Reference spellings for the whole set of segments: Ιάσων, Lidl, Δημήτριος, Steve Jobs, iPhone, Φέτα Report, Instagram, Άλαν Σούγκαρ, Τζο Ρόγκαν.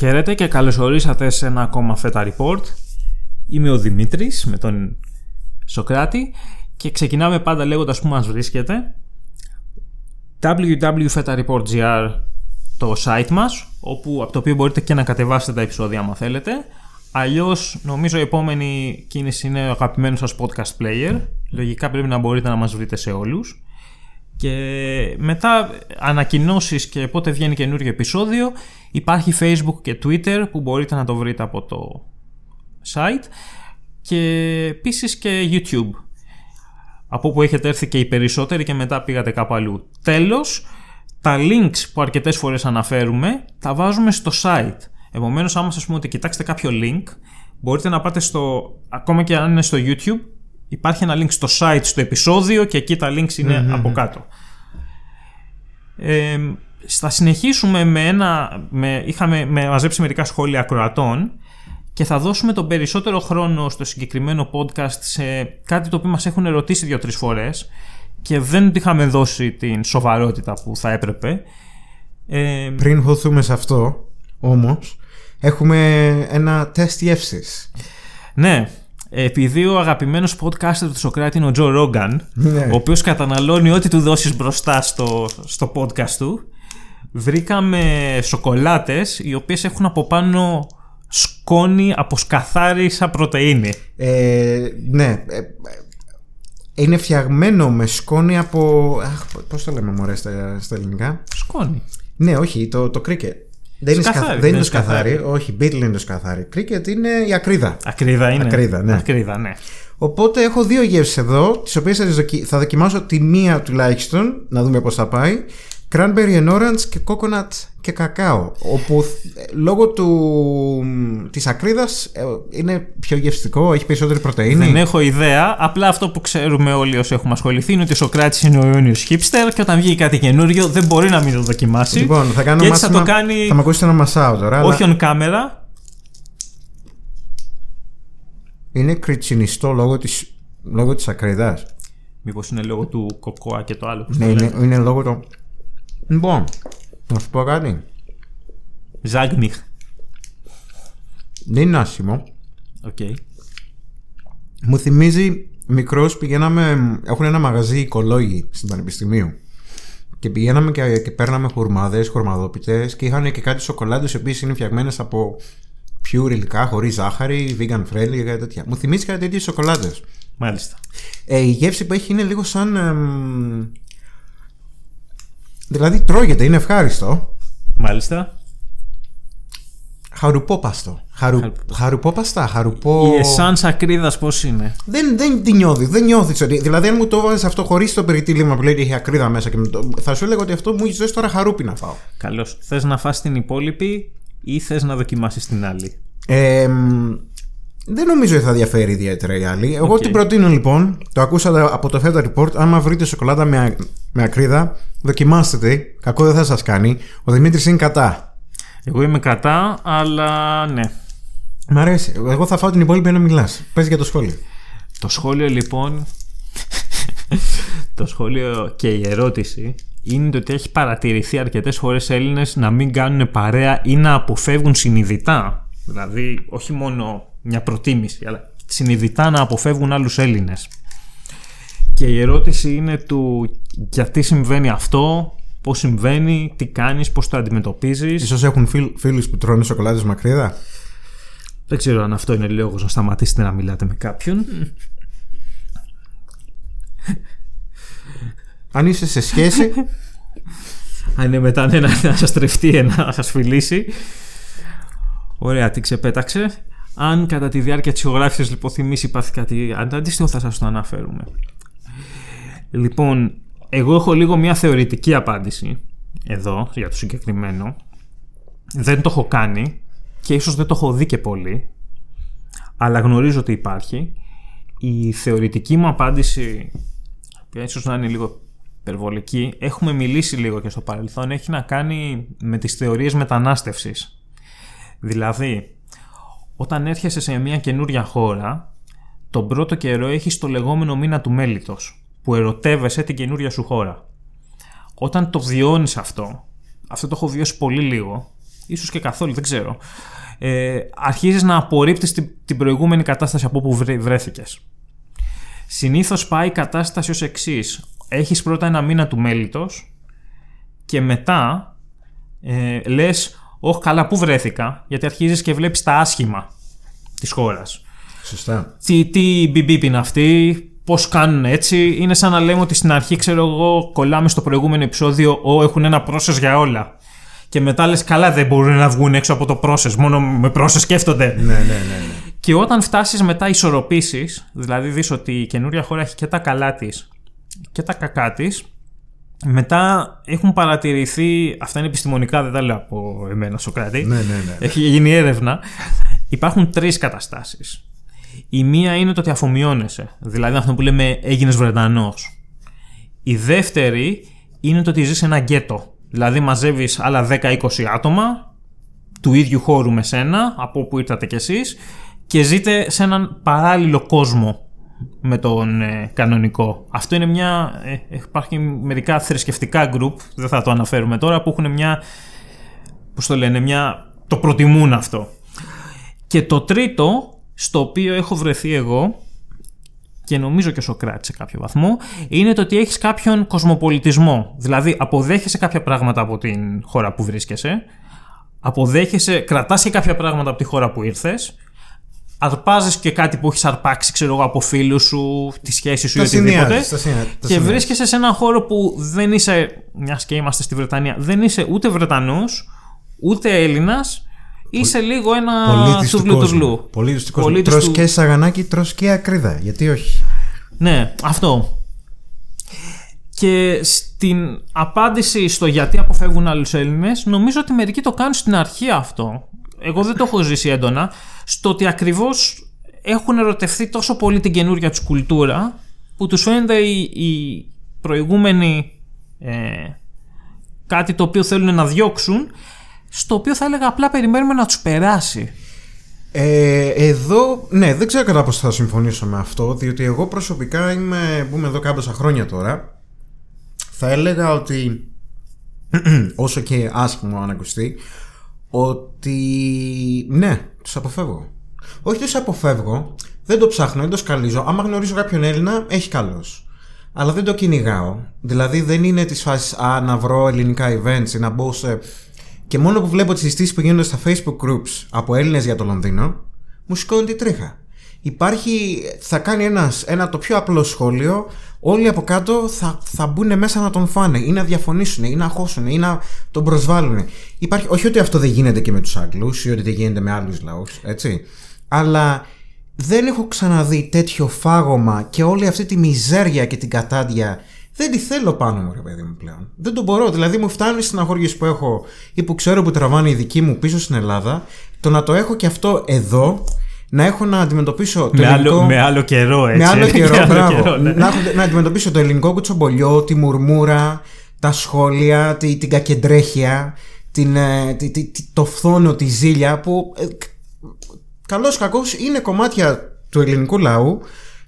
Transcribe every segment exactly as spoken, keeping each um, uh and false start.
Χαίρετε και καλώς ορίσατε σε ένα ακόμα Φέτα Report. Είμαι ο Δημήτρης με τον Σωκράτη και ξεκινάμε πάντα λέγοντας πού μας βρίσκεται. double-u double-u double-u τελεία feta report τελεία gr το site μας, όπου, από το οποίο μπορείτε και να κατεβάσετε τα επεισόδια αν θέλετε. Αλλιώς νομίζω η επόμενη κίνηση είναι ο αγαπημένος σας podcast player. Λογικά πρέπει να μπορείτε να μας βρείτε σε όλους. Και μετά ανακοινώσεις και πότε βγαίνει καινούριο επεισόδιο. Υπάρχει Facebook και Twitter που μπορείτε να το βρείτε από το site. Και επίσης και YouTube, από όπου έχετε έρθει και οι περισσότεροι και μετά πήγατε κάπου αλλού. Τέλος, τα links που αρκετές φορές αναφέρουμε τα βάζουμε στο site. Επομένως, άμα σας πούμε ότι κοιτάξτε κάποιο link, μπορείτε να πάτε στο, ακόμα και αν είναι στο YouTube, υπάρχει ένα link στο site, στο επεισόδιο, και εκεί τα links είναι mm-hmm. από κάτω. Ε, θα συνεχίσουμε με ένα... Με, είχαμε με, μαζέψει μερικά σχόλια ακροατών και θα δώσουμε τον περισσότερο χρόνο στο συγκεκριμένο podcast σε κάτι το οποίο μας έχουν ερωτήσει δύο-τρεις φορές και δεν είχαμε δώσει την σοβαρότητα που θα έπρεπε. Ε, Πριν χωθούμε σε αυτό, όμως, έχουμε ένα τεστ γεύσης. Ναι. Επειδή ο αγαπημένος podcaster του Σωκράτη είναι ο Τζο Ρόγκαν, ναι, ο οποίος καταναλώνει ό,τι του δώσεις μπροστά στο, στο podcast του, βρήκαμε σοκολάτες οι οποίες έχουν από πάνω σκόνη από σκαθάρισα πρωτεΐνη. Ε, ναι, είναι φτιαγμένο με σκόνη από... Αχ, πώς το λέμε μωρέ στα, στα ελληνικά? Σκόνη. Ναι, όχι, το, το κρίκετ. Δεν, σκαθάρι, είναι, δεν είναι το σκαθάρι, σκαθάρι. Όχι, μπίτλ είναι το σκαθάρι. Κρίκετ είναι η ακρίδα. Ακρίδα είναι. Ακρίδα, ναι. Ακρίδα, ναι. Οπότε έχω δύο γεύσεις εδώ, τις οποίες θα δοκιμάσω τη μία τουλάχιστον, να δούμε πώς θα πάει. Cranberry and orange και coconut και κακάο. Όπου λόγω του, της ακρίδας είναι πιο γευστικό, έχει περισσότερη πρωτεΐνη. Δεν έχω ιδέα. Απλά αυτό που ξέρουμε όλοι όσοι έχουμε ασχοληθεί είναι ότι ο Σωκράτης είναι ο αιώνιος hipster και όταν βγει κάτι καινούριο δεν μπορεί να μην το δοκιμάσει. Λοιπόν, θα κάνω μάσημα, θα το κάνει... Θα με ακούσετε να μασάω τώρα. Όχι on camera. Είναι κριτσινιστό λόγω της, λόγω της ακρίδας. Μήπως είναι λόγω του κοκόα και το άλλο που ναι, είναι, είναι λόγω του... Λοιπόν, να σου πω κάτι. Ζάγνιχ. Δεν είναι άσχημο. Okay. Μου θυμίζει, μικρός πηγαίναμε, έχουν ένα μαγαζί οικολόγοι στην Πανεπιστημίου και πηγαίναμε και, και παίρναμε χουρμάδες, χορμαδόπιτες και είχαν και κάτι σοκολάτες οι οποίες είναι φτιαγμένες από πιούρ υλικά, χωρίς ζάχαρη, vegan friendly και κάτι τέτοια. Μου θυμίζει κάτι τέτοιες σοκολάτες. Μάλιστα. Ε, η γεύση που έχει είναι λίγο σαν... Εμ, δηλαδή τρώγεται, είναι ευχάριστο. Μάλιστα. Χαρουπόπαστο. Χαρου... Χαρουπόπαστα, χαρουπό. Η εσάνς ακρίδας πώς είναι? Δεν, δεν τη νιώθει, δεν νιώθεις ότι... Δηλαδή αν μου το έβαζες αυτό χωρίς το περιτύλιγμα που λέει ότι έχει ακρίδα μέσα και το... θα σου έλεγα ότι αυτό μου έχει δώσει τώρα χαρούπι να φάω. Καλώς. Θες να φας την υπόλοιπη ή θες να δοκιμάσεις την άλλη? Ε, δεν νομίζω ότι θα διαφέρει ιδιαίτερα η άλλη. Εγώ okay. την προτείνω λοιπόν. Το ακούσατε από το Feta Report. Άμα βρείτε σοκολάτα με, με ακρίδα, δοκιμάστε τη. Κακό δεν θα σας κάνει. Ο Δημήτρης είναι κατά. Εγώ είμαι κατά, αλλά ναι. Μ' αρέσει. Εγώ θα φάω την υπόλοιπη να μιλάς. Πες για το σχόλιο. Το σχόλιο λοιπόν. Το σχόλιο και η ερώτηση είναι το ότι έχει παρατηρηθεί αρκετές φορές Έλληνες να μην κάνουν παρέα ή να αποφεύγουν συνειδητά. Δηλαδή, όχι μόνο μια προτίμηση, αλλά συνειδητά να αποφεύγουν άλλους Έλληνες. Και η ερώτηση είναι του γιατί συμβαίνει αυτό, πώς συμβαίνει, τι κάνεις, πώς το αντιμετωπίζεις. Ίσως έχουν φίλ, φίλους που τρώνε σοκολάτες με ακρίδα. Δεν ξέρω αν αυτό είναι λόγος να σταματήσετε να μιλάτε με κάποιον. Αν είσαι σε σχέση. Αν είναι μετά ναι, να σας τρευτεί, να σας φιλήσει. Ωραία, τι ξεπέταξε. Αν κατά τη διάρκεια της ηχογράφησης λοιπόν θυμίσει πάθει κάτι αντίστοιχο, θα σας το αναφέρουμε. Λοιπόν, εγώ έχω λίγο μια θεωρητική απάντηση εδώ για το συγκεκριμένο. Δεν το έχω κάνει και ίσως δεν το έχω δει και πολύ, αλλά γνωρίζω ότι υπάρχει. Η θεωρητική μου απάντηση, που ίσως να είναι λίγο υπερβολική, έχουμε μιλήσει λίγο και στο παρελθόν, έχει να κάνει με τις θεωρίες μετανάστευσης. Δηλαδή, όταν έρχεσαι σε μια καινούρια χώρα, τον πρώτο καιρό έχεις το λεγόμενο μήνα του μέλιτος, που ερωτεύεσαι την καινούρια σου χώρα. Όταν το βιώνεις αυτό, αυτό το έχω βιώσει πολύ λίγο, ίσως και καθόλου, δεν ξέρω, ε, αρχίζεις να απορρίπτεις την, την προηγούμενη κατάσταση από όπου βρέθηκες. Συνήθως πάει η κατάσταση ως εξής. Έχεις πρώτα ένα μήνα του μέλητος και μετά ε, λες, όχι καλά, πού βρέθηκα, γιατί αρχίζεις και βλέπεις τα άσχημα της χώρας. Σωστά. Τι, τι μπιμπίπ είναι αυτή, πώς κάνουν έτσι. Είναι σαν να λέμε ότι στην αρχή, ξέρω εγώ, κολλάμε στο προηγούμενο επεισόδιο, ό, έχουν ένα process για όλα. Και μετά λες, καλά, δεν μπορούν να βγουν έξω από το process, μόνο με process σκέφτονται. Ναι, ναι, ναι, ναι. Και όταν φτάσεις μετά ισορροπήσεις, δηλαδή δεις ότι η καινούρια χώρα έχει και τα καλά της και τα κακά της, μετά έχουν παρατηρηθεί, αυτά είναι επιστημονικά, δεν τα λέω από εμένα, Σωκράτη, ναι, ναι, ναι. Έχει γίνει έρευνα. Υπάρχουν τρεις καταστάσεις. Η μία είναι το ότι αφομοιώνεσαι, δηλαδή αυτό που λέμε έγινες Βρετανός. Η δεύτερη είναι το ότι ζεις ένα γκέτο, δηλαδή μαζεύεις άλλα δέκα είκοσι άτομα του ίδιου χώρου με σένα, από όπου ήρθατε κι εσείς, και ζείτε σε έναν παράλληλο κόσμο με τον ε, κανονικό. Αυτό είναι μια... Ε, υπάρχει μερικά θρησκευτικά group, δεν θα το αναφέρουμε τώρα, που έχουν μια... πώς το λένε, μια... το προτιμούν αυτό. Και το τρίτο, στο οποίο έχω βρεθεί εγώ και νομίζω και ο Σωκράτης σε κάποιο βαθμό, είναι το ότι έχεις κάποιον κοσμοπολιτισμό. Δηλαδή αποδέχεσαι κάποια πράγματα από την χώρα που βρίσκεσαι, αποδέχεσαι, κρατάς και κάποια πράγματα από τη χώρα που ήρθες, αρπάζεις και κάτι που έχεις αρπάξει, ξέρω εγώ, από φίλους σου, τη σχέση σου ή οτιδήποτε. Και βρίσκεσαι σε έναν χώρο που δεν είσαι, μιας και είμαστε στη Βρετανία, δεν είσαι ούτε Βρετανός, ούτε Έλληνας. Είσαι λίγο ένα τουρλού-τουρλού. Πολύτης του κόσμου. Τρως και σαγανάκι, τρως και ακρίδα. Γιατί όχι. Ναι, αυτό. Και στην απάντηση στο γιατί αποφεύγουν άλλους Έλληνες, νομίζω ότι μερικοί το κάνουν στην αρχή αυτό. Εγώ δεν το έχω ζήσει έντονα. Στο ότι ακριβώς έχουν ερωτευθεί τόσο πολύ την καινούρια τους κουλτούρα, που τους φαίνεται οι, οι προηγούμενοι ε, κάτι το οποίο θέλουν να διώξουν, στο οποίο θα έλεγα απλά περιμένουμε να τους περάσει. Ε, εδώ, ναι, δεν ξέρω κατά πώς θα συμφωνήσω με αυτό, διότι εγώ προσωπικά είμαι, που είμαι εδώ κάμποσα χρόνια τώρα, θα έλεγα ότι, όσο και άσχημο αν ακουστεί, ότι ναι, τους αποφεύγω. Όχι τους αποφεύγω, δεν το ψάχνω, δεν το σκαλίζω. Άμα γνωρίζω κάποιον Έλληνα, έχει καλός. Αλλά δεν το κυνηγάω. Δηλαδή δεν είναι της φάσης, α, να βρω ελληνικά events ή να μπω σε... Και μόνο που βλέπω τις συζητήσεις που γίνονται στα Facebook groups από Έλληνες για το Λονδίνο, μου σηκώνει τη τρίχα. Υπάρχει, θα κάνει ένας, ένα το πιο απλό σχόλιο, όλοι από κάτω θα, θα μπουν μέσα να τον φάνε ή να διαφωνήσουν ή να χώσουν ή να τον προσβάλλουν. Υπάρχει, όχι ότι αυτό δεν γίνεται και με τους Άγγλους ή ότι δεν γίνεται με άλλους λαούς, έτσι. Αλλά δεν έχω ξαναδεί τέτοιο φάγωμα και όλη αυτή τη μιζέρια και την κατάντια. Δεν τη θέλω πάνω μου, ρε παιδί μου, πλέον. Δεν το μπορώ. Δηλαδή, μου φτάνει στην αγώργηση που έχω ή που ξέρω που τραβάνε οι δικοί μου πίσω στην Ελλάδα, το να το έχω και αυτό εδώ, να έχω να αντιμετωπίσω το με ελληνικό. Άλλο, με άλλο καιρό, έτσι. Με άλλο καιρό, με άλλο καιρό, ναι. Να, έχω, να αντιμετωπίσω το ελληνικό κουτσομπολιό, τη μουρμούρα, τα σχόλια, τη, την κακεντρέχεια, την, τη, τη, το φθόνο, τη ζήλια, που ε, καλώς κακώς είναι κομμάτια του ελληνικού λαού,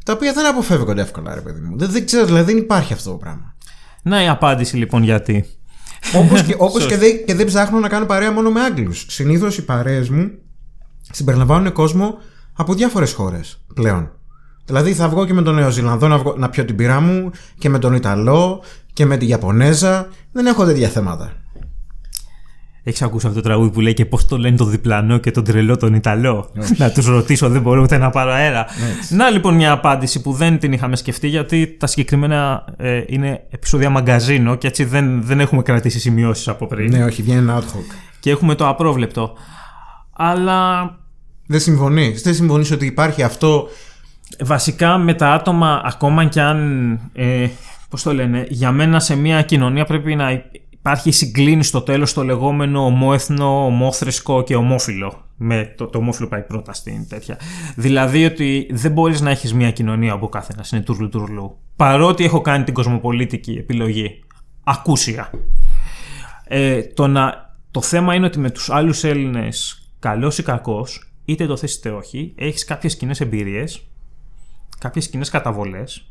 τα οποία δεν αποφεύγονται εύκολα, ρε παιδί μου. Δεν, δεν ξέρω, δηλαδή δεν υπάρχει αυτό το πράγμα. Να η απάντηση λοιπόν γιατί. Όπως και, όπως και, δε, και δεν ψάχνω να κάνω παρέα μόνο με Άγγλους. Συνήθως οι παρέες μου συμπεριλαμβάνουν κόσμο από διάφορες χώρες πλέον. Δηλαδή θα βγω και με τον Νεοζηλανδό να, βγω, να πιω την πυρά μου, και με τον Ιταλό και με την Ιαπωνέζα. Δεν έχω τέτοια θέματα. Έχεις ακούσει αυτό το τραγούδι που λέει και πώς το λένε τον διπλανό και τον τρελό τον Ιταλό? Να τους ρωτήσω, δεν μπορώ ούτε να πάρω αέρα. Έτσι. Να λοιπόν μια απάντηση που δεν την είχαμε σκεφτεί, γιατί τα συγκεκριμένα ε, είναι επεισόδια μαγκαζίνο και έτσι δεν, δεν έχουμε κρατήσει σημειώσεις από πριν. Ναι, όχι, βγαίνει ένα ad hoc. Και έχουμε το απρόβλεπτο. Αλλά. Δεν συμφωνείς. Δεν συμφωνείς ότι υπάρχει αυτό. Βασικά με τα άτομα, ακόμα κι αν. Ε, πώς το λένε, για μένα σε μια κοινωνία πρέπει να. Υπάρχει συγκλίνη στο τέλος το λεγόμενο ομόεθνο, ομόθρησκο και ομόφυλο. Με το, το ομόφυλο πάει πρώτα στην τέτοια. Δηλαδή ότι δεν μπορείς να έχεις μια κοινωνία όπου ο καθένας είναι τουρλου-τουρλου. Παρότι έχω κάνει την κοσμοπολίτικη επιλογή. Ακούσια. Ε, το, να, το θέμα είναι ότι με τους άλλους Έλληνες, καλός ή κακός, είτε το θες είτε όχι, έχεις κάποιες κοινές εμπειρίες, κάποιες κοινές καταβολές.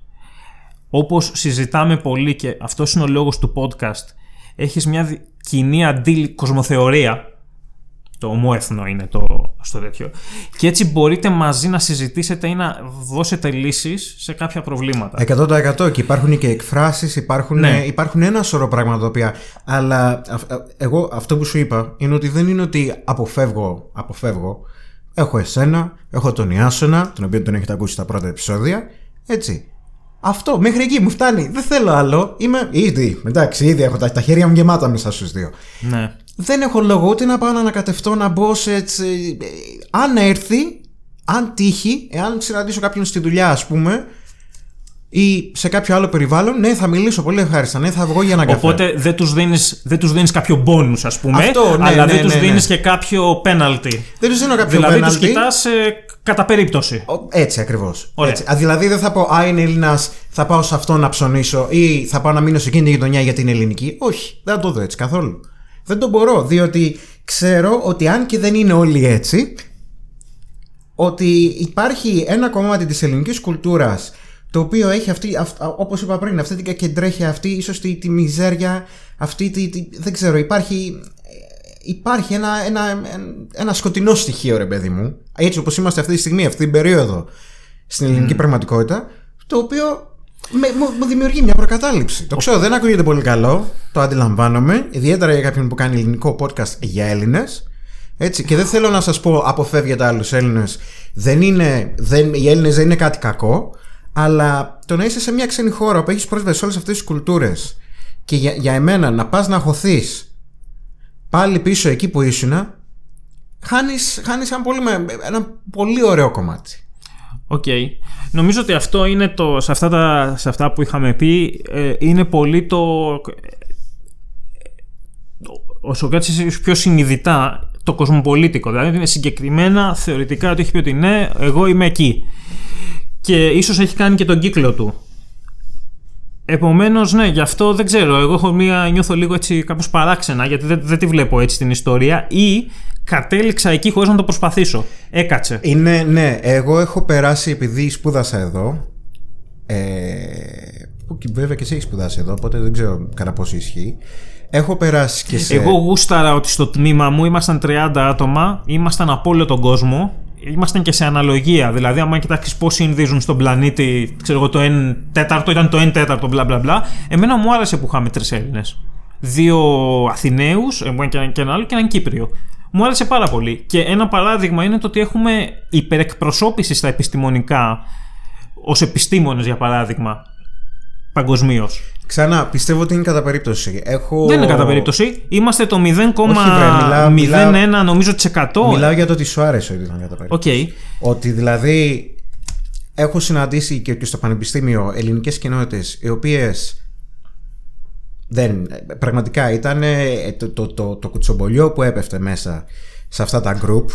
Όπως συζητάμε πολύ και αυτός είναι ο λόγος του podcast. Έχεις μια κοινή αντίλη κοσμοθεωρία Το ομόεθνο είναι το στο τέτοιο. Και έτσι μπορείτε μαζί να συζητήσετε ή να δώσετε λύσεις σε κάποια προβλήματα. εκατό τοις εκατό και υπάρχουν και εκφράσεις, υπάρχουν, ναι. υπάρχουν ένα σωρό πράγματα οποία. Αλλά εγώ αυτό που σου είπα είναι ότι δεν είναι ότι αποφεύγω. αποφεύγω. Έχω εσένα, έχω τον Ιάσονα, τον οποίο τον έχετε ακούσει στα πρώτα επεισόδια. Έτσι. Αυτό μέχρι εκεί μου φτάνει. Δεν θέλω άλλο. Είμαι ήδη. Εντάξει, ήδη έχω τα, τα χέρια μου γεμάτα μέσα στους δύο. Ναι. Δεν έχω λόγο ούτε να πάω να ανακατευτώ, να μπω σε έτσι. Αν έρθει, αν τύχει, εάν συναντήσω κάποιον στη δουλειά, ας πούμε, ή σε κάποιο άλλο περιβάλλον, ναι, θα μιλήσω πολύ ευχάριστα. Ναι, θα βγω για να καταλάβω. Οπότε δεν τους δίνεις, δεν τους δίνεις κάποιο bonus, ας πούμε. Αυτό, ναι, αλλά ναι, δεν τους ναι, ναι, δίνεις ναι. και κάποιο penalty. Δεν τους δίνω κάποιο δηλαδή, penalty. Δηλαδή τους κοιτάς ε, κατά περίπτωση. Έτσι ακριβώς. Έτσι. Δηλαδή δεν θα πω, α, είναι Έλληνας, θα πάω σε αυτό να ψωνίσω ή θα πάω να μείνω σε εκείνη τη γειτονιά γιατί είναι ελληνική. Όχι, δεν το δω έτσι καθόλου. Δεν το μπορώ, διότι ξέρω ότι αν και δεν είναι όλοι έτσι, ότι υπάρχει ένα κομμάτι της ελληνικής κουλτούρας το οποίο έχει αυτή, αυ, όπως είπα πριν, αυτή την κεντρέχεια, αυτή ίσως τη, τη μιζέρια, αυτή τη, τη, δεν ξέρω, υπάρχει, υπάρχει ένα, ένα, ένα σκοτεινό στοιχείο, ρε παιδί μου, έτσι όπως είμαστε αυτή τη στιγμή, αυτή την περίοδο στην ελληνική mm. πραγματικότητα, το οποίο... Με, μου, μου δημιουργεί μια προκατάληψη. Το ξέρω, δεν ακούγεται πολύ καλό. Το αντιλαμβάνομαι. Ιδιαίτερα για κάποιον που κάνει ελληνικό podcast για Έλληνες. Έτσι. Και δεν θέλω να σας πω αποφεύγετε άλλους Έλληνες. Δεν είναι, δεν, οι Έλληνες δεν είναι κάτι κακό. Αλλά το να είσαι σε μια ξένη χώρα που έχεις πρόσβαση σε όλες αυτές τις κουλτούρες και για, για εμένα να πας να χωθείς πάλι πίσω εκεί που ήσουνα, χάνεις, χάνεις ένα, πολύ, ένα πολύ ωραίο κομμάτι. Οκ. Okay. Νομίζω ότι αυτό είναι το, σε αυτά, τα, σε αυτά που είχαμε πει, ε, είναι πολύ το... Ο Σωκράτης πιο συνειδητά το κοσμοπολίτικο, δηλαδή είναι συγκεκριμένα θεωρητικά ότι έχει πει ότι ναι, εγώ είμαι εκεί. Και ίσως έχει κάνει και τον κύκλο του. Επομένως, ναι, γι' αυτό δεν ξέρω, εγώ έχω μία, νιώθω λίγο έτσι κάπως παράξενα, γιατί δεν, δεν τη βλέπω έτσι την ιστορία ή... Κατέληξα εκεί χωρίς να το προσπαθήσω. Έκατσε. Είναι, ναι, εγώ έχω περάσει επειδή σπούδασα εδώ. Ε, που βέβαια και εσύ έχεις σπουδάσει εδώ, οπότε δεν ξέρω κατά πόσο ισχύει. Έχω περάσει και σε. Εγώ γούσταρα ότι στο τμήμα μου ήμασταν τριάντα άτομα, ήμασταν από όλο τον κόσμο, ήμασταν και σε αναλογία. Δηλαδή, άμα κοιτάξεις πώς συνδύζουν στον πλανήτη, ξέρω εγώ, το ένα τέταρτο ήταν το ένα τέταρτο, μπλα μπλα μπλα. Εμένα μου άρεσε που είχαμε τρεις Έλληνες. Δύο Αθηναίους, εγώ και ένα άλλο και έναν Κύπριο. Μου άρεσε πάρα πολύ. Και ένα παράδειγμα είναι το ότι έχουμε υπερεκπροσώπηση στα επιστημονικά, ως επιστήμονες για παράδειγμα, παγκοσμίως. Ξανά, πιστεύω ότι είναι κατά περίπτωση. Έχω... Δεν είναι κατά περίπτωση. Είμαστε το μηδέν κόμμα μηδέν ένα νομίζω της εκατό. Μιλάω για το ότι σου άρεσε ότι ήταν κατά περίπτωση. Okay. Ότι δηλαδή έχω συναντήσει και, και στο πανεπιστήμιο ελληνικές κοινότητες οι οποίες... Δεν, πραγματικά ήταν το, το, το, το κουτσομπολιό που έπεφτε μέσα σε αυτά τα group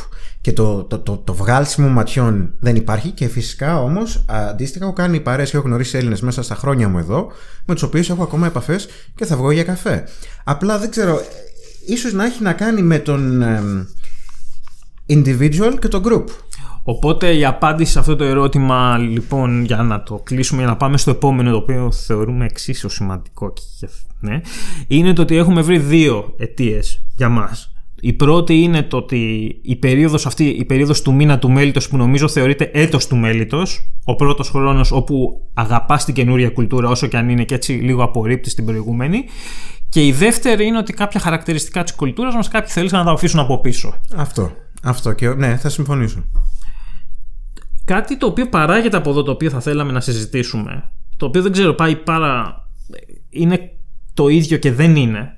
και το, το, το, το βγάλσιμο ματιών δεν υπάρχει. Και φυσικά όμως αντίστοιχα έχω κάνει παρέες και έχω γνωρίσει Έλληνες μέσα στα χρόνια μου εδώ, με τους οποίους έχω ακόμα επαφές και θα βγω για καφέ. Απλά δεν ξέρω, ίσως να έχει να κάνει με τον individual και τον group. Οπότε η απάντηση σε αυτό το ερώτημα, λοιπόν, για να το κλείσουμε, για να πάμε στο επόμενο, το οποίο θεωρούμε εξίσου σημαντικό, ναι, είναι το ότι έχουμε βρει δύο αιτίες για μας. Η πρώτη είναι το ότι η περίοδος αυτή, η περίοδος του μήνα του μέλητος, που νομίζω θεωρείται έτος του μέλητος, ο πρώτος χρόνος όπου αγαπάς την καινούρια κουλτούρα, όσο και αν είναι και έτσι λίγο απορρίπτεις την προηγούμενη. Και η δεύτερη είναι ότι κάποια χαρακτηριστικά της κουλτούρας μας κάποιοι θέλησαν να τα αφήσουν από πίσω. Αυτό. Αυτό και ναι, θα συμφωνήσω. Κάτι το οποίο παράγεται από εδώ, το οποίο θα θέλαμε να συζητήσουμε, το οποίο δεν ξέρω πάει πάρα... είναι το ίδιο και δεν είναι,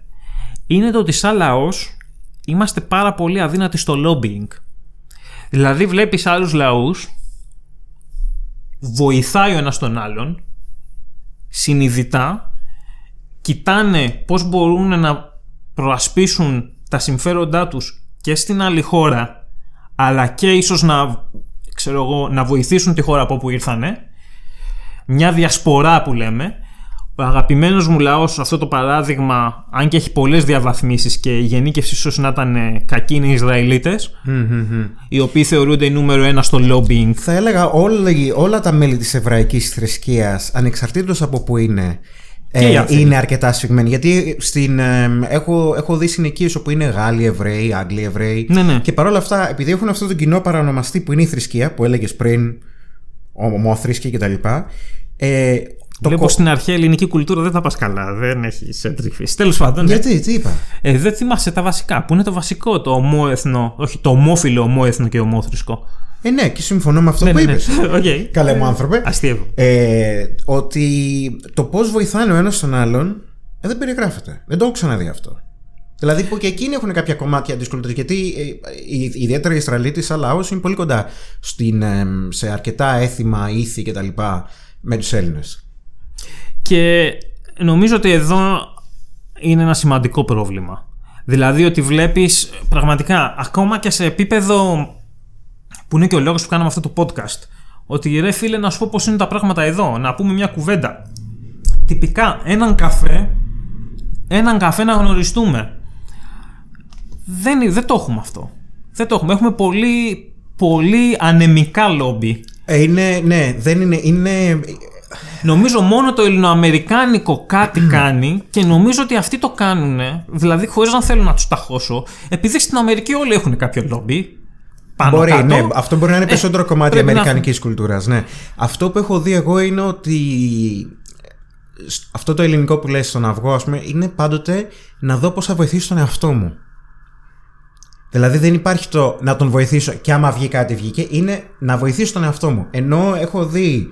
είναι το ότι σαν λαός είμαστε πάρα πολύ αδύνατοι στο lobbying. Δηλαδή βλέπεις άλλους λαούς, βοηθάει ο ένας τον άλλον, συνειδητά, κοιτάνε πώς μπορούν να προασπίσουν τα συμφέροντά τους και στην άλλη χώρα, αλλά και ίσως να... ξέρω εγώ, να βοηθήσουν τη χώρα από όπου ήρθανε. Μια διασπορά που λέμε. Ο αγαπημένος μου λαός, αυτό το παράδειγμα, αν και έχει πολλές διαβαθμίσεις και η γενίκευση ίσως να ήταν κακή, είναι οι Ισραηλίτες, mm-hmm. οι οποίοι θεωρούνται νούμερο ένα στο lobbying. Θα έλεγα όλα, όλα τα μέλη της εβραϊκής θρησκείας, ανεξαρτήτως από που είναι, Ε, είναι αρκετά σφιγμένοι. Γιατί στην, ε, έχω, έχω δει συνοικίες όπου είναι Γάλλοι, Εβραίοι, Άγγλοι, Εβραίοι. Ναι, ναι. Και παρόλα αυτά, επειδή έχουν αυτόν τον κοινό παρανομαστή που είναι η θρησκεία, που έλεγες πριν, ομοθρησκεία κτλ. Ε, Βλέπω κο... στην αρχαία ελληνική κουλτούρα δεν θα πας καλά, δεν έχεις εντρυφήσει. Τέλος πάντων. Γιατί, τι είπα. Ε, δεν θυμάσαι τα βασικά, που είναι το βασικό, το ομόεθνο, όχι το ομόφιλο, ομόεθνο και ομόθρησκο. Ε, ναι, και συμφωνώ με αυτό ναι, που ναι, ναι. είπες. Okay. Καλέ μου άνθρωπε. Αστείευω. Ε, ότι το πώς βοηθάνε ο ένας τον άλλον ε, δεν περιγράφεται. Δεν το έχω ξαναδεί αυτό. Δηλαδή που και εκείνοι έχουν κάποια κομμάτια της κουλτούρας. Γιατί ε, ιδιαίτερα οι Ισραηλίτες σαν λαός είναι πολύ κοντά στην, ε, σε αρκετά έθιμα, ήθη κτλ. Με τους Έλληνες. Και νομίζω ότι εδώ είναι ένα σημαντικό πρόβλημα. Δηλαδή ότι βλέπεις πραγματικά ακόμα και σε επίπεδο. Που είναι και ο λόγος που κάναμε αυτό το podcast. Ότι ρε φίλε, να σου πω πώς είναι τα πράγματα εδώ, να πούμε μια κουβέντα. Τυπικά έναν καφέ, έναν καφέ να γνωριστούμε. Δεν, δεν το έχουμε αυτό. Δεν το έχουμε. Έχουμε πολύ, πολύ ανεμικά λόμπι. Ε, είναι, ναι, δεν είναι, είναι. Νομίζω μόνο το ελληνοαμερικάνικο κάτι κάνει και νομίζω ότι αυτοί το κάνουν, δηλαδή χωρίς να θέλω να τους ταχώσω, επειδή στην Αμερική όλοι έχουν κάποιο λόμπι. Μπορεί, ναι, αυτό μπορεί να είναι περισσότερο ε, κομμάτι αμερικανικής να... κουλτούρας. Ναι. Αυτό που έχω δει εγώ είναι ότι αυτό το ελληνικό που λες στον αυγό, ας πούμε, είναι πάντοτε να δω πώς θα βοηθήσω τον εαυτό μου. Δηλαδή δεν υπάρχει το να τον βοηθήσω και άμα βγει κάτι βγήκε, είναι να βοηθήσω τον εαυτό μου. Ενώ έχω δει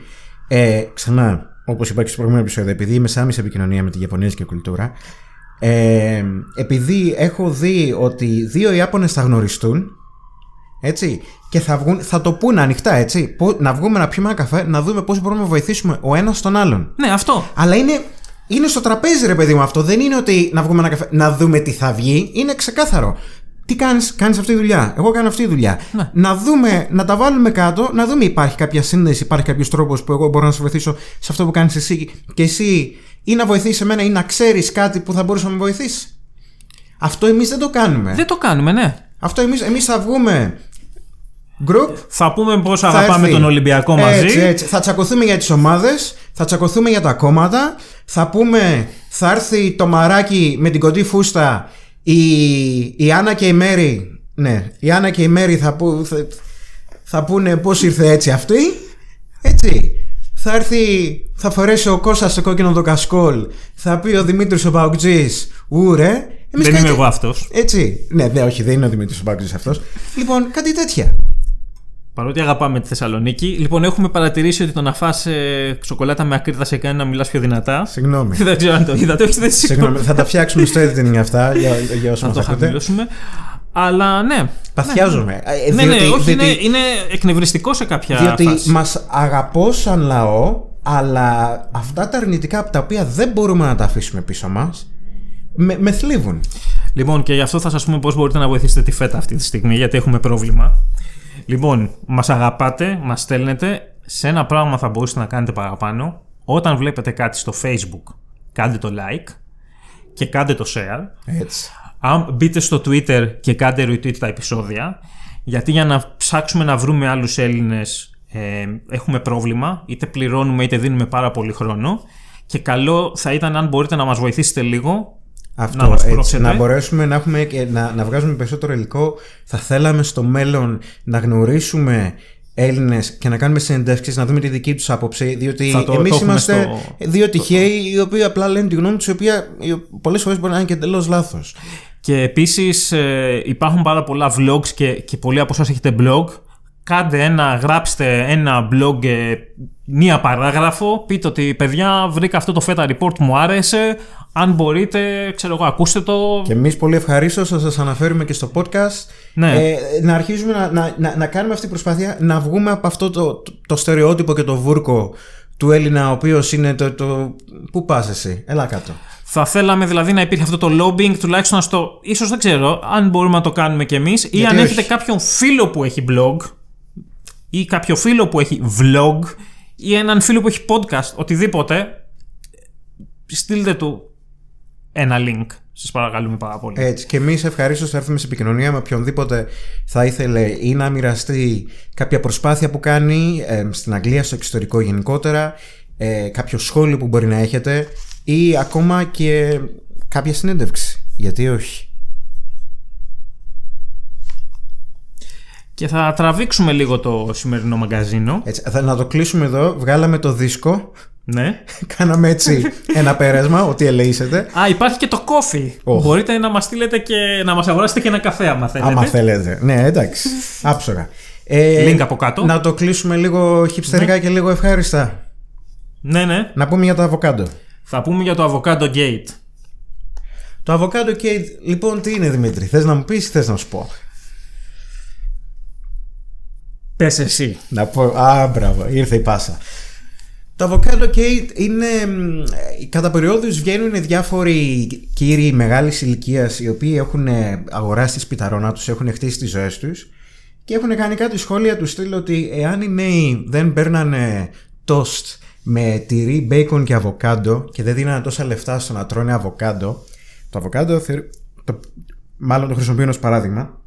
ε, ξανά, όπως είπα και στο προηγούμενο επεισόδιο, επειδή είμαι σε άμεση επικοινωνία με τη Ιαπωνέζικη κουλτούρα, ε, επειδή έχω δει ότι δύο Ιάπωνες θα γνωριστούν. Έτσι, και θα, βγουν, θα το πούνε ανοιχτά, έτσι. Που, να βγούμε να πιούμε ένα καφέ, να δούμε πώς μπορούμε να βοηθήσουμε ο ένας τον άλλον. Ναι, αυτό. Αλλά είναι, είναι στο τραπέζι, ρε παιδί μου, αυτό. Δεν είναι ότι να βγούμε ένα καφέ, να δούμε τι θα βγει. Είναι ξεκάθαρο. Τι κάνεις, κάνεις αυτή τη δουλειά. Εγώ κάνω αυτή τη δουλειά. Ναι. Να δούμε, ναι. να τα βάλουμε κάτω, να δούμε υπάρχει κάποια σύνδεση, υπάρχει κάποιο τρόπο που εγώ μπορώ να σε βοηθήσω σε αυτό που κάνεις εσύ και εσύ, ή να βοηθήσεις εμένα, ή να ξέρεις κάτι που θα μπορούσε να με βοηθήσει. Αυτό εμείς δεν το κάνουμε. Δεν το κάνουμε, ναι. Αυτό εμείς, εμείς θα βγούμε. Group, θα πούμε πώς αγαπάμε τον Ολυμπιακό μαζί. Έτσι, έτσι. Θα τσακωθούμε για τις ομάδες, θα τσακωθούμε για τα κόμματα, θα πούμε θα έρθει το μαράκι με την κοντή φούστα, η, η Άννα και η Μέρη. Ναι, η Άννα και η Μέρη θα, που, θα, θα πούνε πώς ήρθε έτσι αυτή. Έτσι. Θα έρθει, θα φορέσει ο Κώστας το κόκκινο το κασκόλ, θα πει ο Δημήτρης ο Παουκτζής, ούρε. Εμείς δεν κάτι... είμαι εγώ αυτός. Έτσι. Ναι, ναι, όχι, δεν είναι ο Δημήτρης ο Παουκτζής αυτός. Λοιπόν, κάτι τέτοια. Παρότι αγαπάμε τη Θεσσαλονίκη, λοιπόν, έχουμε παρατηρήσει ότι το να φας ε, σοκολάτα με ακρίτα σε κάνει να μιλάς πιο δυνατά. Συγγνώμη. Δεν ξέρω αν το είδατε, όχι δεν συγγνώμη. Θα τα φτιάξουμε στο editing αυτά για, για όσους μας ακούτε. Θα το χαμηλώσουμε. Αλλά ναι. Παθιάζομαι. Ναι, ναι, διότι, ναι όχι, διότι, είναι, είναι εκνευριστικό σε κάποια διότι φάση. Διότι μας αγαπώ σαν λαό, αλλά αυτά τα αρνητικά από τα οποία δεν μπορούμε να τα αφήσουμε πίσω μας, με, με θλίβουν. Λοιπόν, και γι' αυτό θα σας πούμε πώς μπορείτε να βοηθήσετε τη φέτα αυτή τη στιγμή, γιατί έχουμε πρόβλημα. Λοιπόν, μας αγαπάτε, μας στέλνετε. Σε ένα πράγμα θα μπορούσατε να κάνετε παραπάνω. Όταν βλέπετε κάτι στο Facebook, κάντε το like και κάντε το share. Έτσι. Αν μπείτε στο Twitter και κάντε retweet τα επεισόδια, γιατί για να ψάξουμε να βρούμε άλλους Έλληνες ε, έχουμε πρόβλημα. Είτε πληρώνουμε είτε δίνουμε πάρα πολύ χρόνο. Και καλό θα ήταν αν μπορείτε να μας βοηθήσετε λίγο. Αυτό, να, μας έτσι, να μπορέσουμε να, έχουμε και να, να βγάζουμε περισσότερο υλικό. Θα θέλαμε στο μέλλον να γνωρίσουμε Έλληνες και να κάνουμε συνεντεύξεις, να δούμε τη δική τους άποψη. Διότι το, εμείς το είμαστε στο... δύο τυχαίοι το... οι οποίοι απλά λένε τη γνώμη τους, η οποία πολλές φορές μπορεί να είναι και εντελώς λάθος. Και επίσης ε, υπάρχουν πάρα πολλά vlogs και, και πολλοί από εσάς έχετε blog. Κάντε ένα, γράψτε ένα blog, ε, μία παράγραφο. Πείτε ότι παιδιά, βρήκα αυτό το Φέτα Report, μου άρεσε. Αν μπορείτε, ξέρω εγώ, ακούστε το. Και εμείς πολύ ευχαρίστως θα σας αναφέρουμε και στο podcast. Ναι. Ε, να αρχίζουμε να, να, να, να κάνουμε αυτή την προσπάθεια, να βγούμε από αυτό το, το, το στερεότυπο και το βούρκο του Έλληνα, ο οποίος είναι το, το. Πού πας εσύ, έλα κάτω. Θα θέλαμε δηλαδή να υπήρχε αυτό το lobbying, τουλάχιστον στο. Ίσως δεν ξέρω αν μπορούμε να το κάνουμε κι εμείς. Ή γιατί αν έχετε όχι. Κάποιον φίλο που έχει blog, ή κάποιο φίλο που έχει vlog, ή έναν φίλο που έχει podcast, οτιδήποτε. Στείλτε του. Ένα link. Σας παρακαλούμε πάρα πολύ. Έτσι. Και εμείς ευχαρίστως θα έρθουμε σε επικοινωνία με οποιονδήποτε θα ήθελε ή να μοιραστεί κάποια προσπάθεια που κάνει ε, στην Αγγλία, στο εξωτερικό γενικότερα, ε, κάποιο σχόλιο που μπορεί να έχετε. ή ακόμα και κάποια συνέντευξη. Γιατί όχι. Και θα τραβήξουμε λίγο το σημερινό μαγκαζίνο. Έτσι, θα να το κλείσουμε εδώ. Βγάλαμε το δίσκο. Ναι. Κάναμε έτσι ένα πέρασμα, ό,τι ελεήσετε. Α, υπάρχει και το coffee. Oh. Μπορείτε να μας στείλετε και να μας αγοράσετε και ένα καφέ, άμα θέλετε. Άμα θέλετε. Ναι, εντάξει. Άψογα. Ε, Link από κάτω. Να το κλείσουμε λίγο χιψτερικά, ναι, και λίγο ευχάριστα. Ναι, ναι. Να πούμε για το αβοκάντο. Θα πούμε για το avocado gate. Το avocado gate, λοιπόν, τι είναι, Δημήτρη? Θες να μου πεις ή θες να σου πω? Πες εσύ. Να πω. Α, μπράβο, ήρθε η πάσα. Το avocado gate είναι, κατά περιόδους βγαίνουν διάφοροι κύριοι μεγάλης ηλικίας, οι οποίοι έχουν αγοράσει τη σπιταρόνα τους, έχουν χτίσει τις ζωές τους και έχουν κάνει κάτι σχόλια του στείλει ότι εάν οι νέοι δεν παίρνανε τοστ με τυρί, μπέικον και αβοκάντο και δεν δίνανε τόσα λεφτά στο να τρώνε αβοκάντο, το αβοκάντο, το, μάλλον το χρησιμοποιούν ως παράδειγμα,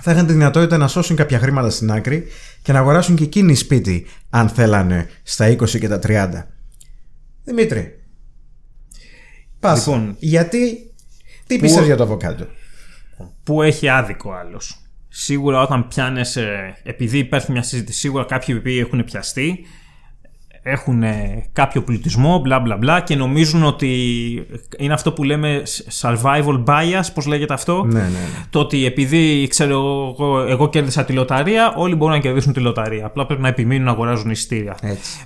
θα είχαν τη δυνατότητα να σώσουν κάποια χρήματα στην άκρη και να αγοράσουν και εκείνοι σπίτι, αν θέλανε, στα είκοσι και τα τριάντα. Δημήτρη, πας. Λοιπόν, γιατί, τι πίστες για το αβοκάντο? Που έχει άδικο άλλος. Σίγουρα όταν πιάνεσαι, επειδή υπάρχει μια συζήτηση, σίγουρα κάποιοι που έχουν πιαστεί, έχουν κάποιο πλουτισμό, μπλα μπλα μπλα, και νομίζουν ότι είναι αυτό που λέμε survival bias, πώς λέγεται αυτό. Ναι, ναι, ναι. Το ότι επειδή ξέρω εγώ, εγώ κέρδισα τη λοταρία, όλοι μπορούν να κερδίσουν τη λοταρία. Απλά πρέπει να επιμείνουν να αγοράζουν εισιτήρια.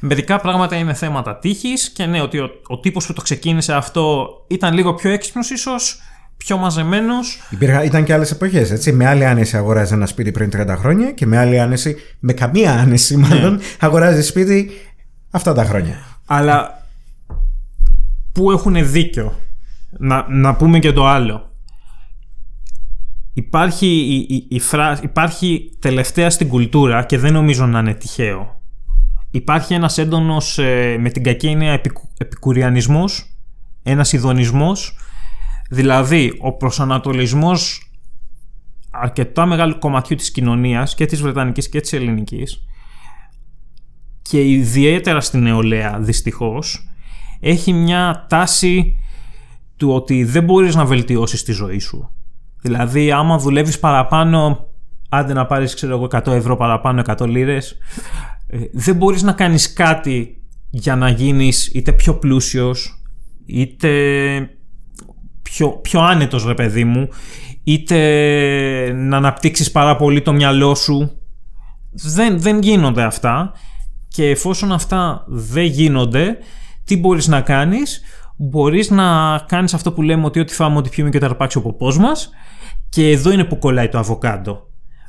Μερικά πράγματα είναι θέματα τύχης και ναι, ότι ο, ο τύπος που το ξεκίνησε αυτό ήταν λίγο πιο έξυπνος, ίσως πιο μαζεμένος. Ήταν και άλλες εποχές, έτσι. Με άλλη άνεση αγοράζει ένα σπίτι πριν τριάντα χρόνια και με άλλη άνεση, με καμία άνεση μάλλον, yeah. αγοράζει σπίτι. Αυτά τα χρόνια. Αλλά που έχουν δίκιο. Να, να πούμε και το άλλο. Υπάρχει, η, η, η φρά, υπάρχει τελευταία στην κουλτούρα και δεν νομίζω να είναι τυχαίο. Υπάρχει ένας έντονος, ε, με την κακή έννοια, επικου, επικουριανισμός, ένας ειδονισμός. Δηλαδή ο προσανατολισμός αρκετά μεγάλου κομματιού της κοινωνίας, και της βρετανικής και της ελληνικής, και ιδιαίτερα στην νεολαία, δυστυχώς, έχει μια τάση του ότι δεν μπορείς να βελτιώσεις τη ζωή σου. Δηλαδή, άμα δουλεύεις παραπάνω, άντε να πάρεις, ξέρω εγώ, εκατό ευρώ παραπάνω, εκατό λίρες, δεν μπορείς να κάνεις κάτι για να γίνεις είτε πιο πλούσιος, είτε πιο, πιο άνετος, ρε παιδί μου, είτε να αναπτύξεις πάρα πολύ το μυαλό σου. Δεν, δεν γίνονται αυτά. Και εφόσον αυτά δεν γίνονται, τι μπορείς να κάνεις? Μπορείς να κάνεις αυτό που λέμε ότι ό,τι φάμε, ό,τι πιούμε και τα αρπάξει ο ποπός μας. Και εδώ είναι που κολλάει το αβοκάντο.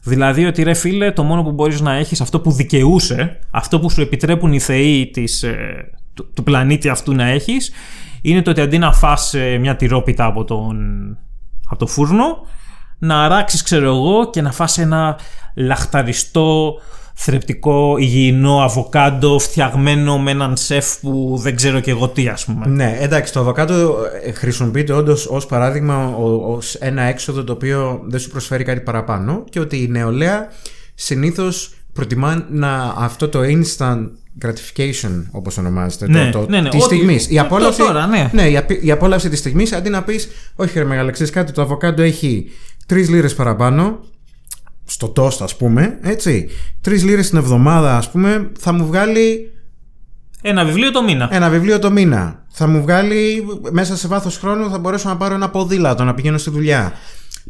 Δηλαδή ότι, ρε φίλε, το μόνο που μπορείς να έχεις, αυτό που δικαιούσε, αυτό που σου επιτρέπουν οι θεοί της, του, του πλανήτη αυτού να έχεις, είναι το ότι αντί να φας μια τυρόπιτα από τον, από το φούρνο, να αράξεις, ξέρω εγώ, και να φας ένα λαχταριστό, θρεπτικό, υγιεινό αβοκάντο φτιαγμένο με έναν σεφ που δεν ξέρω και εγώ τι, ας πούμε. Ναι, εντάξει, το αβοκάντο χρησιμοποιείται όντως ως παράδειγμα, ως ένα έξοδο το οποίο δεν σου προσφέρει κάτι παραπάνω, και ότι η νεολαία συνήθως προτιμά να, αυτό το instant gratification, όπως ονομάζεται, ναι, το, το, ναι, ναι, τη στιγμή. Η απόλαυση, ναι. Ναι, η απόλαυση τη στιγμή, αντί να πεις, όχι ρε μεγάλε, ξέρεις κάτι, το αβοκάντο έχει τρεις λίρες παραπάνω στο τόστ, ας πούμε, έτσι, τρεις λίρες την εβδομάδα, ας πούμε, θα μου βγάλει ένα βιβλίο το μήνα. Ένα βιβλίο το μήνα. Θα μου βγάλει, μέσα σε βάθος χρόνου θα μπορέσω να πάρω ένα ποδήλατο, να πηγαίνω στη δουλειά.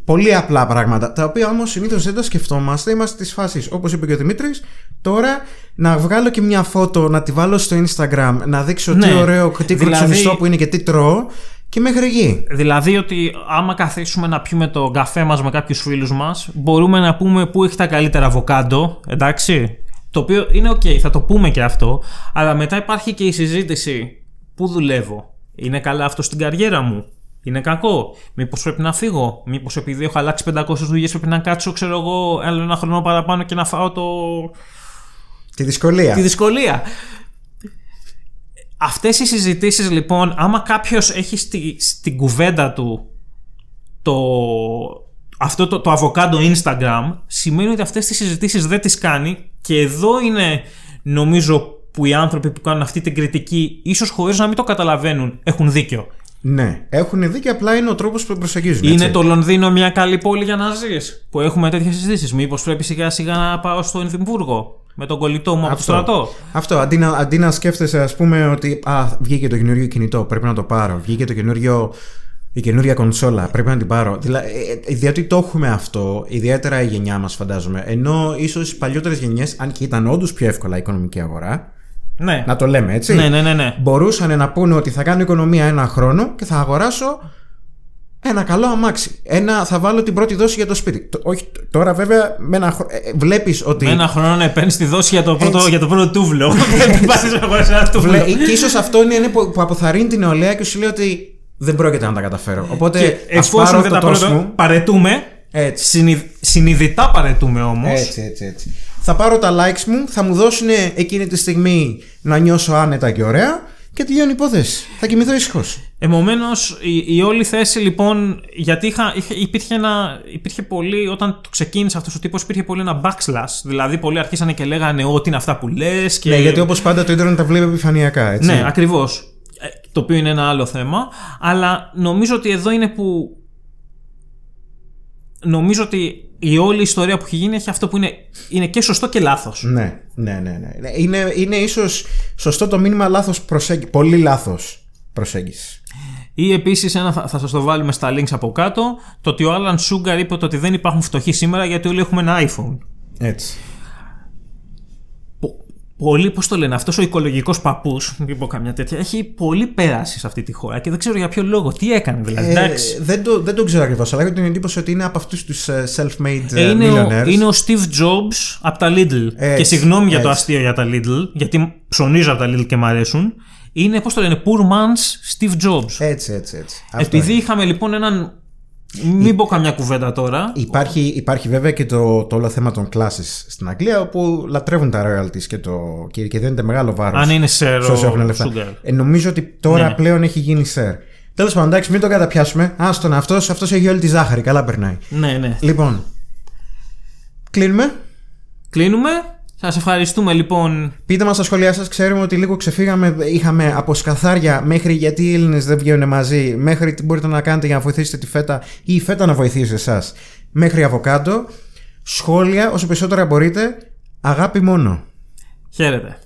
Πολύ απλά πράγματα, τα οποία όμως συνήθως δεν τα σκεφτόμαστε. Είμαστε στις φάσεις, όπως είπε και ο Δημήτρης, τώρα να βγάλω και μια φώτο, να τη βάλω στο Instagram, να δείξω, ναι, τι ωραίο, τι δηλαδή, κροτσονιστό που είναι και τι τρώω, και μέχρι γη. Δηλαδή ότι άμα καθίσουμε να πιούμε το καφέ μας με κάποιους φίλους μας, μπορούμε να πούμε πού έχει τα καλύτερα αβοκάντο, εντάξει, το οποίο είναι ok, θα το πούμε και αυτό. Αλλά μετά υπάρχει και η συζήτηση, πού δουλεύω, είναι καλά αυτό στην καριέρα μου, είναι κακό, μήπως πρέπει να φύγω, μήπως επειδή έχω αλλάξει πεντακόσιες δουλειές πρέπει να κάτσω, ξέρω εγώ, ένα χρόνο παραπάνω και να φάω το... τη δυσκολία. Τη δυσκολία. Αυτές οι συζητήσεις, λοιπόν, άμα κάποιος έχει στη, στην κουβέντα του το, αυτό το, το αβοκάντο Instagram, σημαίνει ότι αυτές τις συζητήσεις δεν τις κάνει, και εδώ είναι, νομίζω, που οι άνθρωποι που κάνουν αυτή την κριτική, ίσως χωρίς να μην το καταλαβαίνουν, έχουν δίκιο. Ναι, έχουν δίκιο, απλά είναι ο τρόπος που προσεγγίζουν. Είναι έτσι. Το Λονδίνο μια καλή πόλη για να ζεις, που έχουμε τέτοιες συζητήσεις? Μήπως πρέπει σιγά σιγά να πάω στο Εδιμβούργο με τον κολλητό μου από το στρατό? Αυτό. Αντί να, αντί να σκέφτεσαι, ας πούμε, ότι α, βγήκε το καινούργιο κινητό, πρέπει να το πάρω. Βγήκε το καινούργιο. Η καινούργια κονσόλα, πρέπει να την πάρω. Δηλαδή, διότι το έχουμε αυτό, ιδιαίτερα η γενιά μας, φαντάζομαι. Ενώ ίσως οι παλιότερες γενιές, αν και ήταν όντως πιο εύκολα η οικονομική αγορά. Ναι. Να το λέμε έτσι. Ναι, ναι, ναι, ναι. Μπορούσαν να πούνε ότι θα κάνω οικονομία ένα χρόνο και θα αγοράσω ένα καλό αμάξι. Ένα, θα βάλω την πρώτη δόση για το σπίτι. Το, όχι, τώρα βέβαια με ένα, ε, βλέπεις ότι. Με ένα χρόνο να παίρνεις τη δόση για το πρώτο, για το πρώτο τούβλο. Δεν πας να αγοράσεις ένα τούβλο. Και ίσως αυτό είναι που αποθαρρύνει την νεολαία και σου λέει ότι δεν πρόκειται να τα καταφέρω. Οπότε εφόσον δεν τα πρόκειται, παρετούμε. Συνει, συνειδητά παρετούμε όμως. Έτσι, έτσι, έτσι. Θα πάρω τα likes μου, θα μου δώσουν εκείνη τη στιγμή να νιώσω άνετα και ωραία και τελειώνει η υπόθεση. Θα κοιμηθώ ήσυχος. Επομένως, η, η όλη θέση λοιπόν. Γιατί είχα, υπήρχε, ένα, υπήρχε πολύ. Όταν το ξεκίνησε αυτός ο τύπος, υπήρχε πολύ ένα backslash. Δηλαδή, πολλοί αρχίσανε και λέγανε ό,τι είναι αυτά που λες. Και... Ναι, γιατί όπως πάντα το ίντερνετ τα βλέπει επιφανειακά, έτσι. Ναι, ακριβώς. Το οποίο είναι ένα άλλο θέμα, αλλά νομίζω ότι εδώ είναι που νομίζω ότι η όλη ιστορία που έχει γίνει έχει αυτό που είναι, είναι και σωστό και λάθος. Ναι, ναι, ναι, ναι. Είναι, είναι ίσως σωστό το μήνυμα, λάθος προσέγγιση. Πολύ λάθος προσέγγιση. Ή επίσης, ένα, θα σας το βάλουμε στα links από κάτω, το ότι ο Άλαν Σούγκαρ είπε ότι δεν υπάρχουν φτωχοί σήμερα γιατί όλοι έχουμε ένα iPhone. Έτσι. Πολύ, πώς το λένε, αυτός ο οικολογικός παππούς, μην πω καμιά τέτοια, έχει πολύ πέραση σε αυτή τη χώρα και δεν ξέρω για ποιο λόγο, τι έκανε δηλαδή. Ε, δεν, το, δεν το ξέρω ακριβώς, αλλά έχω την εντύπωση ότι είναι από αυτούς τους self-made ε, είναι millionaires. Ο, είναι ο Steve Jobs από τα Lidl. Έτσι, και συγγνώμη για το αστείο για τα Lidl, γιατί ψωνίζω από τα Lidl και μ' αρέσουν. Είναι, πώς το λένε, poor man's Steve Jobs. Έτσι, έτσι, έτσι. Επειδή είχαμε λοιπόν έναν. Μην πω καμιά κουβέντα τώρα. Υπάρχει, υπάρχει βέβαια και το, το όλο θέμα των classes στην Αγγλία, όπου λατρεύουν τα royalties και, το, και, και δίνεται μεγάλο βάρος. Αν είναι share, ε, νομίζω ότι τώρα ναι. πλέον έχει γίνει share. Τέλος πάντων, εντάξει, μην τον καταπιάσουμε. Άστον, αυτός, αυτός έχει όλη τη ζάχαρη. Καλά περνάει. Ναι, ναι. Λοιπόν. Κλείνουμε. Κλείνουμε. Σας ευχαριστούμε λοιπόν. Πείτε μας στα σχόλιά σας. Ξέρουμε ότι λίγο ξεφύγαμε. Είχαμε από σκαθάρια μέχρι γιατί οι Έλληνες δεν βγαίνουν μαζί, μέχρι τι μπορείτε να κάνετε για να βοηθήσετε τη φέτα ή η φέτα να βοηθήσει εσάς, μέχρι αβοκάντο. Σχόλια όσο περισσότερα μπορείτε. Αγάπη μόνο. Χαίρετε.